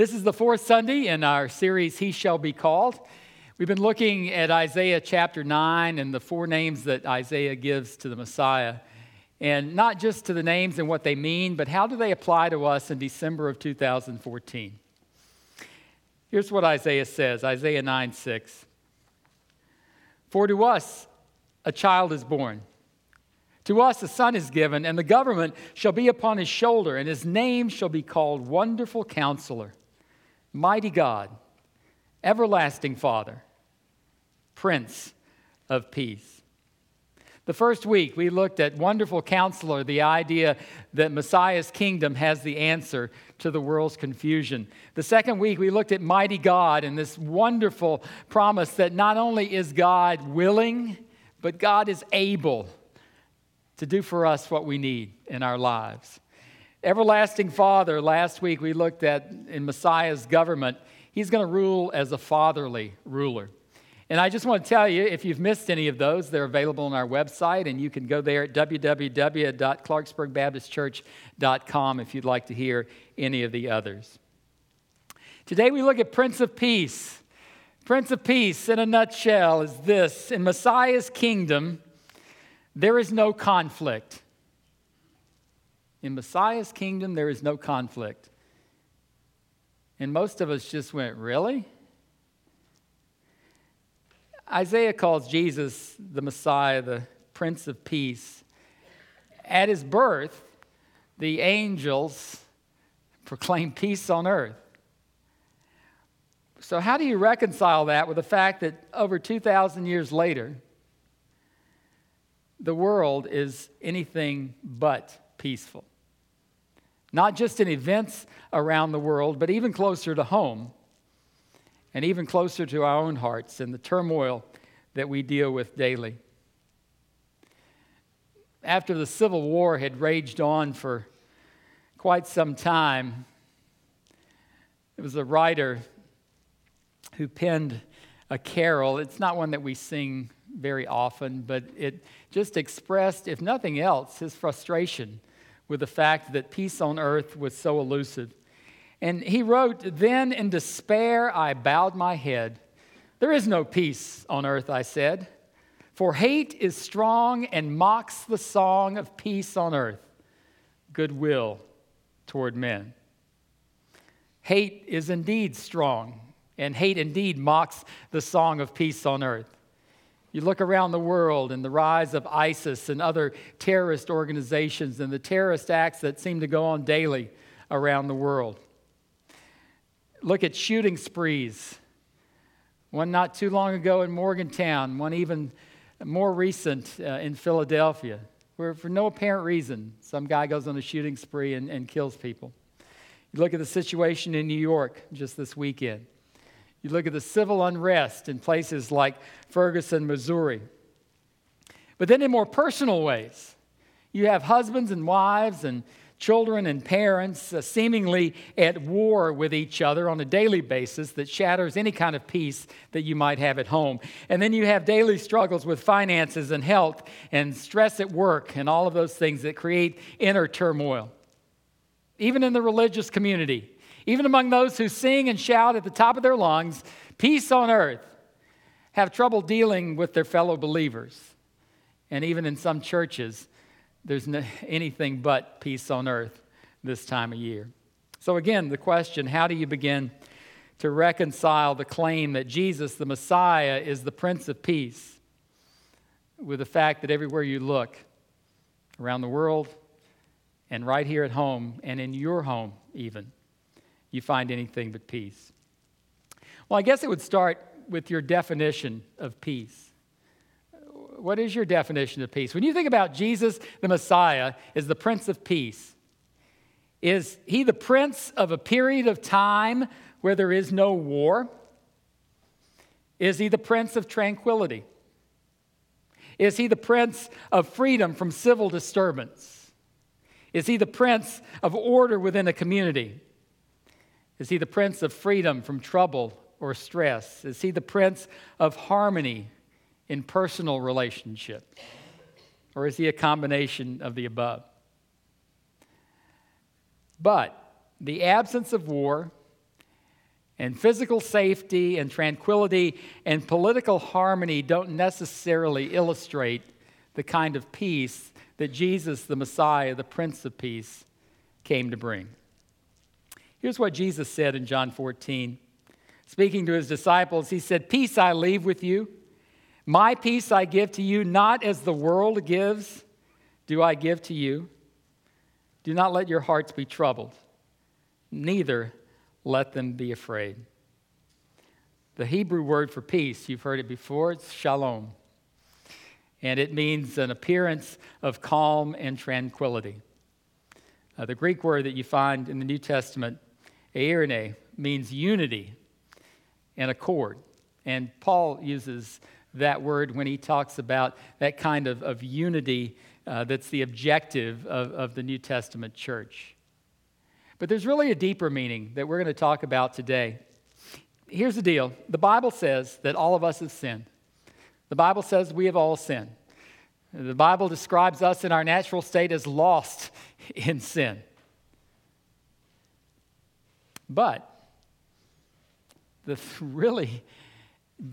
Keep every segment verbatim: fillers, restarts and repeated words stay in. This is the fourth Sunday in our series, He Shall Be Called. We've been looking at Isaiah chapter nine and the four names that Isaiah gives to the Messiah. And not just to the names and what they mean, but how do they apply to us in December of two thousand fourteen? Here's what Isaiah says, Isaiah nine six. For to us a child is born, to us a son is given, and the government shall be upon his shoulder, and his name shall be called Wonderful Counselor, Mighty God, Everlasting Father, Prince of Peace. The first week, we looked at Wonderful Counselor, the idea that Messiah's kingdom has the answer to the world's confusion. The second week, we looked at Mighty God and this wonderful promise that not only is God willing, but God is able to do for us what we need in our lives. Everlasting Father, last week, we looked at in Messiah's government, he's going to rule as a fatherly ruler. And I just want to tell you, if you've missed any of those, they're available on our website, and you can go there at w w w dot clarksburg baptist church dot com if you'd like to hear any of the others. Today we look at Prince of Peace. Prince of Peace, in a nutshell, is this. In Messiah's kingdom, there is no conflict. In Messiah's kingdom, there is no conflict. And most of us just went, really? Isaiah calls Jesus, the Messiah, the Prince of Peace. At his birth, the angels proclaimed peace on earth. So how do you reconcile that with the fact that over two thousand years later, the world is anything but peaceful? Not just in events around the world, but even closer to home. And even closer to our own hearts and the turmoil that we deal with daily. After the Civil War had raged on for quite some time, there was a writer who penned a carol. It's not one that we sing very often, but it just expressed, if nothing else, his frustration with the fact that peace on earth was so elusive. And he wrote, "Then in despair I bowed my head. There is no peace on earth, I said, for hate is strong and mocks the song of peace on earth, goodwill toward men." Hate is indeed strong, and hate indeed mocks the song of peace on earth. You look around the world and the rise of ISIS and other terrorist organizations and the terrorist acts that seem to go on daily around the world. Look at shooting sprees, one not too long ago in Morgantown, one even more recent uh, in Philadelphia, where for no apparent reason, some guy goes on a shooting spree and, and kills people. You look at the situation in New York just this weekend. You look at the civil unrest in places like Ferguson, Missouri. But then in more personal ways, you have husbands and wives and children and parents uh, seemingly at war with each other on a daily basis that shatters any kind of peace that you might have at home. And then you have daily struggles with finances and health and stress at work and all of those things that create inner turmoil. Even in the religious community, even among those who sing and shout at the top of their lungs, peace on earth, have trouble dealing with their fellow believers. And even in some churches, there's no, anything but peace on earth this time of year. So again, the question, how do you begin to reconcile the claim that Jesus, the Messiah, is the Prince of Peace with the fact that everywhere you look around the world and right here at home and in your home even, you find anything but peace? Well, I guess it would start with your definition of peace. What is your definition of peace? When you think about Jesus, the Messiah, as the Prince of Peace, is he the prince of a period of time where there is no war? Is he the prince of tranquility? Is he the prince of freedom from civil disturbance? Is he the prince of order within a community? Is he the prince of freedom from trouble or stress? Is he the prince of harmony in personal relationship? Or is he a combination of the above? But the absence of war and physical safety and tranquility and political harmony don't necessarily illustrate the kind of peace that Jesus, the Messiah, the Prince of Peace, came to bring. Here's what Jesus said in John fourteen. Speaking to his disciples, he said, "Peace I leave with you. My peace I give to you, not as the world gives, do I give to you. Do not let your hearts be troubled, neither let them be afraid." The Hebrew word for peace, you've heard it before, it's shalom. And it means an appearance of calm and tranquility. Uh, the Greek word that you find in the New Testament, eirene, means unity and accord. And Paul uses that word when he talks about that kind of, of unity uh, that's the objective of, of the New Testament church. But there's really a deeper meaning that we're going to talk about today. Here's the deal. The Bible says that all of us have sinned. The Bible says we have all sinned. The Bible describes us in our natural state as lost in sin. But the really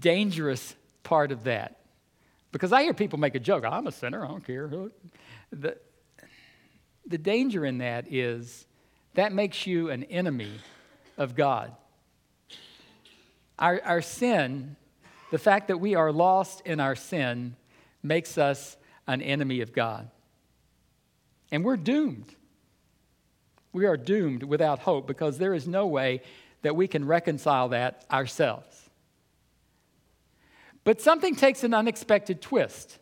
dangerous part of that, because I hear people make a joke, "I'm a sinner, I don't care." The, the danger in that is that makes you an enemy of God. Our, our sin, the fact that we are lost in our sin, makes us an enemy of God. And we're doomed. We are doomed without hope because there is no way that we can reconcile that ourselves. But something takes an unexpected twist.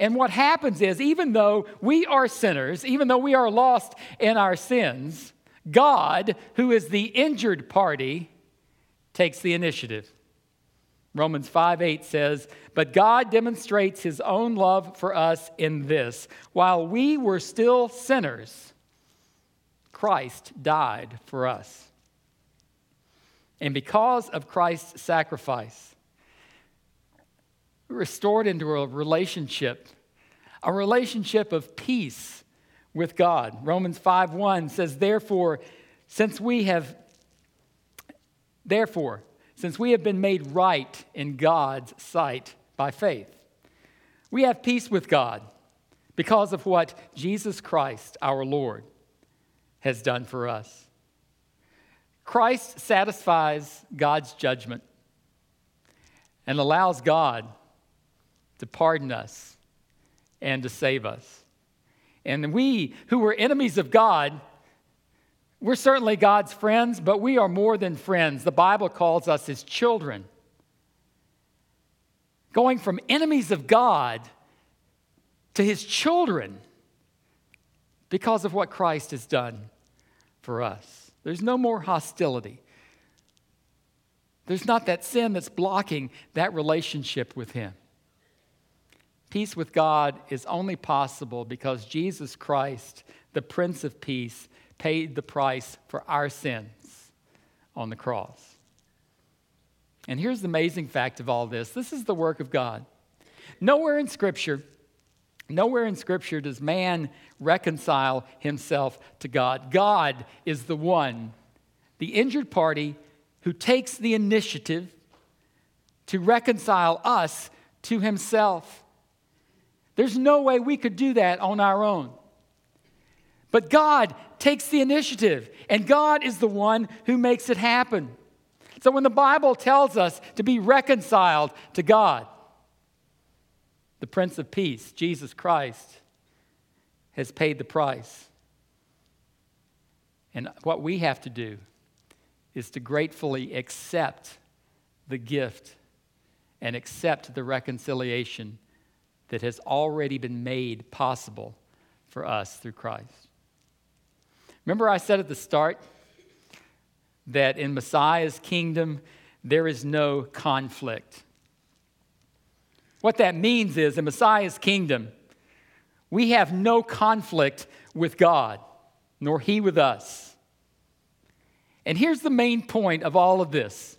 And what happens is, even though we are sinners, even though we are lost in our sins, God, who is the injured party, takes the initiative. Romans five eight says, "But God demonstrates his own love for us in this. While we were still sinners, Christ died for us." And because of Christ's sacrifice, we're restored into a relationship, a relationship of peace with God. Romans five one says, "Therefore, since we have, therefore, Since we have been made right in God's sight by faith, we have peace with God because of what Jesus Christ, our Lord, has done for us." Christ satisfies God's judgment and allows God to pardon us and to save us. And we, who were enemies of God, we're certainly God's friends, but we are more than friends. The Bible calls us his children. Going from enemies of God to his children because of what Christ has done for us. There's no more hostility. There's not that sin that's blocking that relationship with him. Peace with God is only possible because Jesus Christ, the Prince of Peace, paid the price for our sins on the cross. And here's the amazing fact of all this. This is the work of God. Nowhere in Scripture, nowhere in Scripture does man reconcile himself to God. God is the one, the injured party, who takes the initiative to reconcile us to himself. There's no way we could do that on our own. But God takes the initiative, and God is the one who makes it happen. So when the Bible tells us to be reconciled to God, the Prince of Peace, Jesus Christ, has paid the price. And what we have to do is to gratefully accept the gift and accept the reconciliation that has already been made possible for us through Christ. Remember I said at the start that in Messiah's kingdom, there is no conflict. What that means is in Messiah's kingdom, we have no conflict with God, nor he with us. And here's the main point of all of this.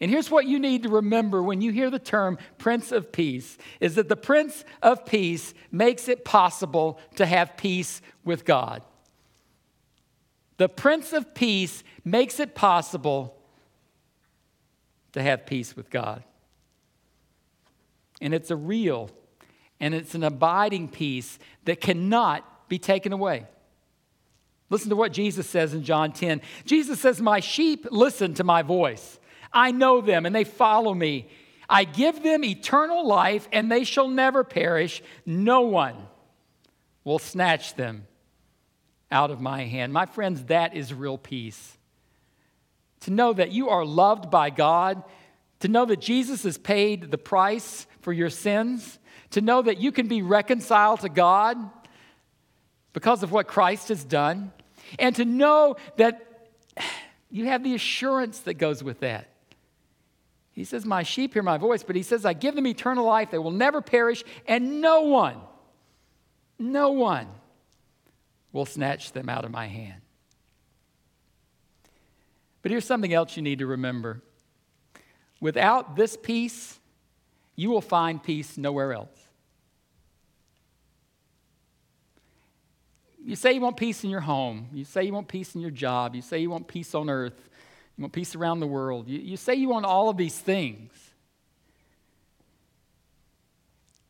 And here's what you need to remember when you hear the term Prince of Peace, is that the Prince of Peace makes it possible to have peace with God. The Prince of Peace makes it possible to have peace with God. And it's a real and it's an abiding peace that cannot be taken away. Listen to what Jesus says in John ten. Jesus says, "My sheep listen to my voice. I know them and they follow me. I give them eternal life and they shall never perish. No one will snatch them out of my hand." My friends, that is real peace. To know that you are loved by God, to know that Jesus has paid the price for your sins, to know that you can be reconciled to God because of what Christ has done, and to know that you have the assurance that goes with that. He says, "My sheep hear my voice," but he says, "I give them eternal life. They will never perish, and no one, no one will snatch them out of my hand." But here's something else you need to remember. Without this peace, you will find peace nowhere else. You say you want peace in your home. You say you want peace in your job. You say you want peace on earth. You want peace around the world. You, you say you want all of these things.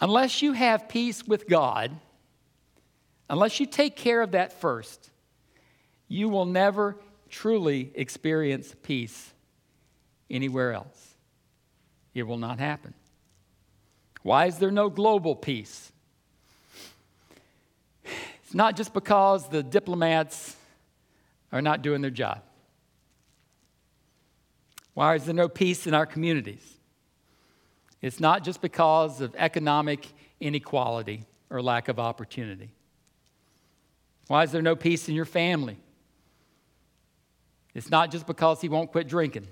Unless you have peace with God, unless you take care of that first, you will never truly experience peace anywhere else. It will not happen. Why is there no global peace? It's not just because the diplomats are not doing their job. Why is there no peace in our communities? It's not just because of economic inequality or lack of opportunity. Why is there no peace in your family? It's not just because he won't quit drinking.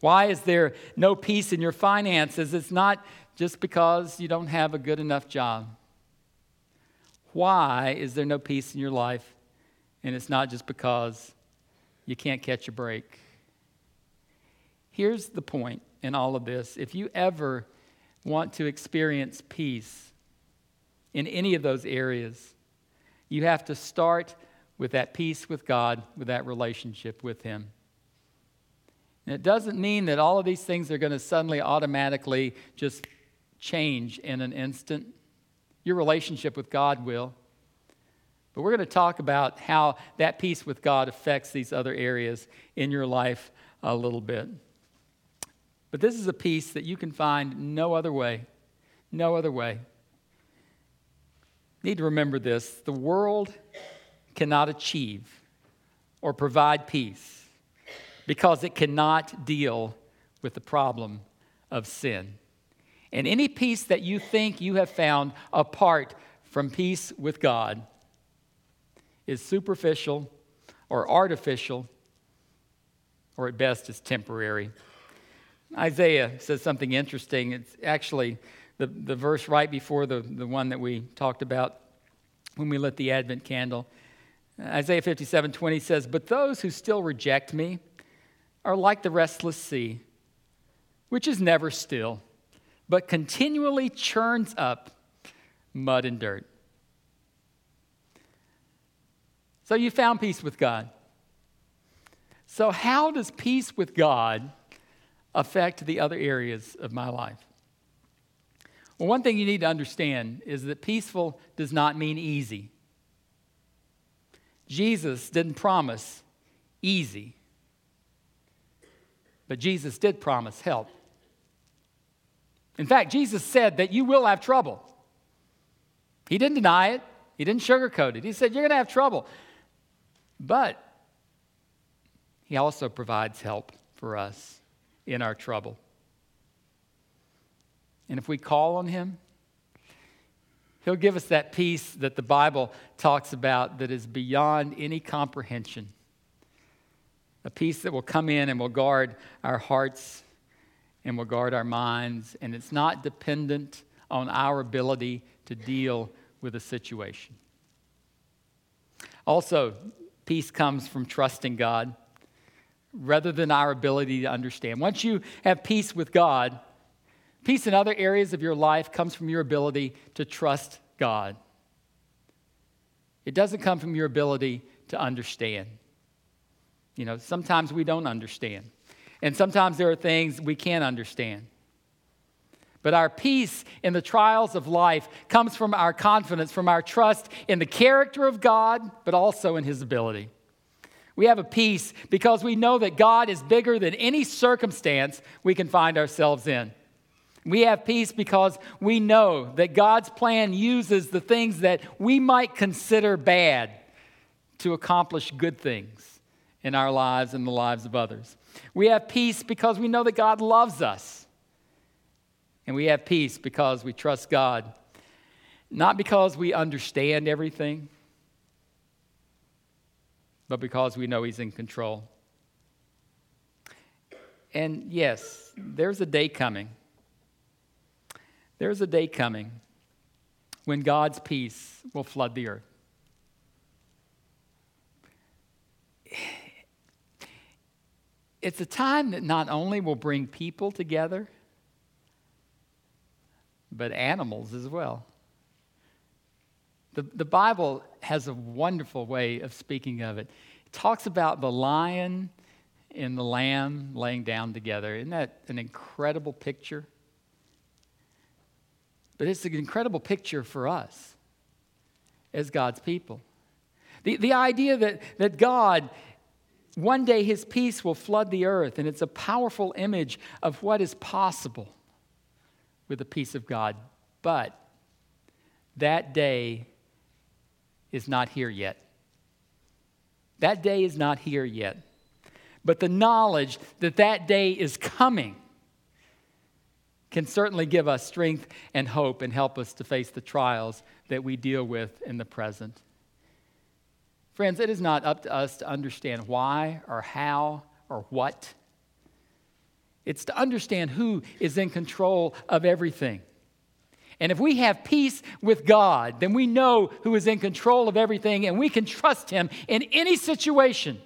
Why is there no peace in your finances? It's not just because you don't have a good enough job. Why is there no peace in your life? And it's not just because you can't catch a break. Here's the point in all of this. If you ever want to experience peace in any of those areas, you have to start with that peace with God, with that relationship with Him. And it doesn't mean that all of these things are going to suddenly automatically just change in an instant. Your relationship with God will. But we're going to talk about how that peace with God affects these other areas in your life a little bit. But this is a peace that you can find no other way. No other way. You need to remember this. The world cannot achieve or provide peace, because it cannot deal with the problem of sin. And any peace that you think you have found apart from peace with God is superficial or artificial, or at best is temporary. Isaiah says something interesting. It's actually the, the verse right before the, the one that we talked about when we lit the Advent candle. Isaiah fifty-seven twenty says, "But those who still reject me are like the restless sea, which is never still, but continually churns up mud and dirt." So you found peace with God. So how does peace with God affect the other areas of my life? Well, one thing you need to understand is that peaceful does not mean easy. Jesus didn't promise easy. But Jesus did promise help. In fact, Jesus said that you will have trouble. He didn't deny it. He didn't sugarcoat it. He said, you're going to have trouble. But He also provides help for us in our trouble. And if we call on Him, He'll give us that peace that the Bible talks about that is beyond any comprehension. A peace that will come in and will guard our hearts and will guard our minds. And it's not dependent on our ability to deal with a situation. Also, peace comes from trusting God rather than our ability to understand. Once you have peace with God, peace in other areas of your life comes from your ability to trust God. It doesn't come from your ability to understand. You know, sometimes we don't understand. And sometimes there are things we can't understand. But our peace in the trials of life comes from our confidence, from our trust in the character of God, but also in His ability. We have a peace because we know that God is bigger than any circumstance we can find ourselves in. We have peace because we know that God's plan uses the things that we might consider bad to accomplish good things in our lives and the lives of others. We have peace because we know that God loves us. And we have peace because we trust God, not because we understand everything, but because we know He's in control. And yes, there's a day coming. There's a day coming when God's peace will flood the earth. It's a time that not only will bring people together, but animals as well. The, the Bible has a wonderful way of speaking of it. It talks about the lion and the lamb laying down together. Isn't that an incredible picture? But it's an incredible picture for us as God's people. The, the idea that, that God, one day His peace will flood the earth, and it's a powerful image of what is possible with the peace of God. But that day is not here yet. That day is not here yet. But the knowledge that that day is coming can certainly give us strength and hope and help us to face the trials that we deal with in the present. Friends, it is not up to us to understand why or how or what. It's to understand who is in control of everything. And if we have peace with God, then we know who is in control of everything, and we can trust Him in any situation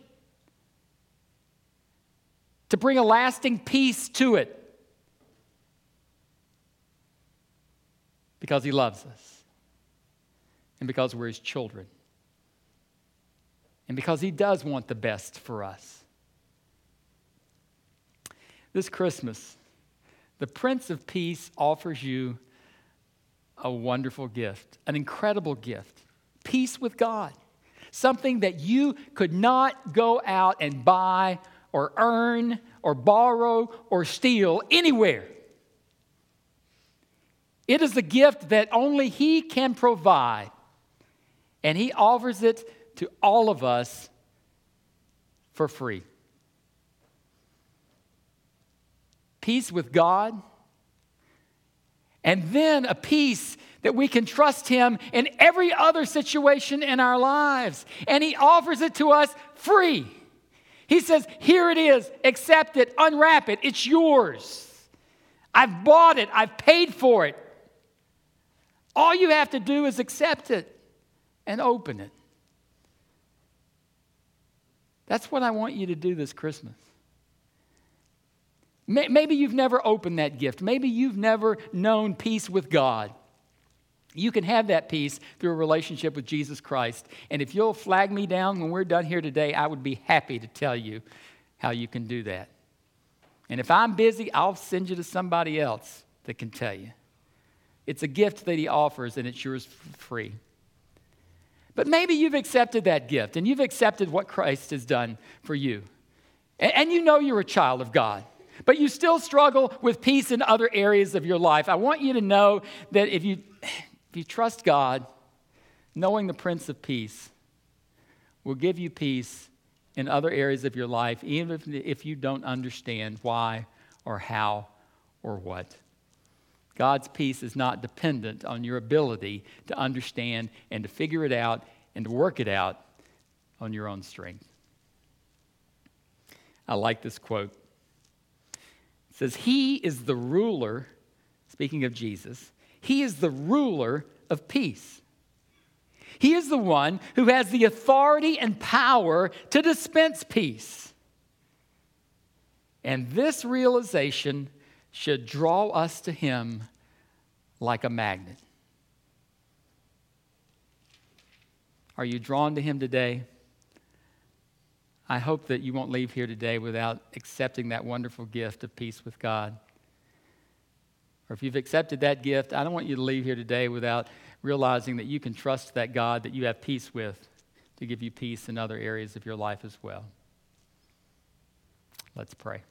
to bring a lasting peace to it, because He loves us, and because we're His children, and because He does want the best for us. This Christmas, the Prince of Peace offers you a wonderful gift, an incredible gift, peace with God, something that you could not go out and buy or earn or borrow or steal anywhere. It is a gift that only He can provide, and He offers it to all of us for free. Peace with God, and then a peace that we can trust Him in every other situation in our lives. And He offers it to us free. He says, here it is, accept it, unwrap it, it's yours. I've bought it, I've paid for it. All you have to do is accept it and open it. That's what I want you to do this Christmas. Maybe you've never opened that gift. Maybe you've never known peace with God. You can have that peace through a relationship with Jesus Christ. And if you'll flag me down when we're done here today, I would be happy to tell you how you can do that. And if I'm busy, I'll send you to somebody else that can tell you. It's a gift that He offers, and it's yours for free. But maybe you've accepted that gift, and you've accepted what Christ has done for you. And you know you're a child of God, but you still struggle with peace in other areas of your life. I want you to know that if you, if you trust God, knowing the Prince of Peace will give you peace in other areas of your life, even if, if you don't understand why or how or what. God's peace is not dependent on your ability to understand and to figure it out and to work it out on your own strength. I like this quote. It says, He is the ruler, speaking of Jesus, He is the ruler of peace. He is the one who has the authority and power to dispense peace. And this realization should draw us to Him like a magnet. Are you drawn to Him today? I hope that you won't leave here today without accepting that wonderful gift of peace with God. Or if you've accepted that gift, I don't want you to leave here today without realizing that you can trust that God that you have peace with to give you peace in other areas of your life as well. Let's pray.